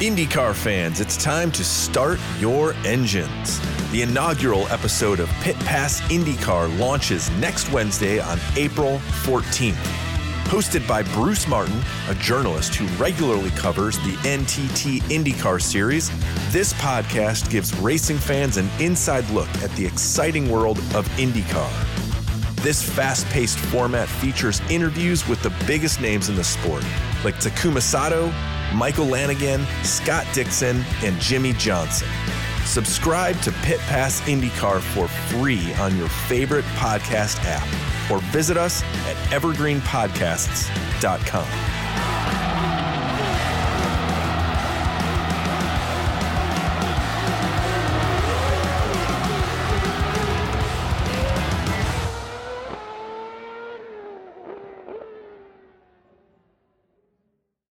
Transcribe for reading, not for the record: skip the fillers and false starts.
IndyCar fans, it's time to start your engines. The inaugural episode of Pit Pass IndyCar launches next Wednesday on April 14th. Hosted by Bruce Martin, a journalist who regularly covers the NTT IndyCar series, this podcast gives racing fans an inside look at the exciting world of IndyCar. This fast-paced format features interviews with the biggest names in the sport, like Takuma Sato, Michael Lanigan, Scott Dixon, and Jimmy Johnson. Subscribe to Pit Pass IndyCar for free on your favorite podcast app or visit us at evergreenpodcasts.com.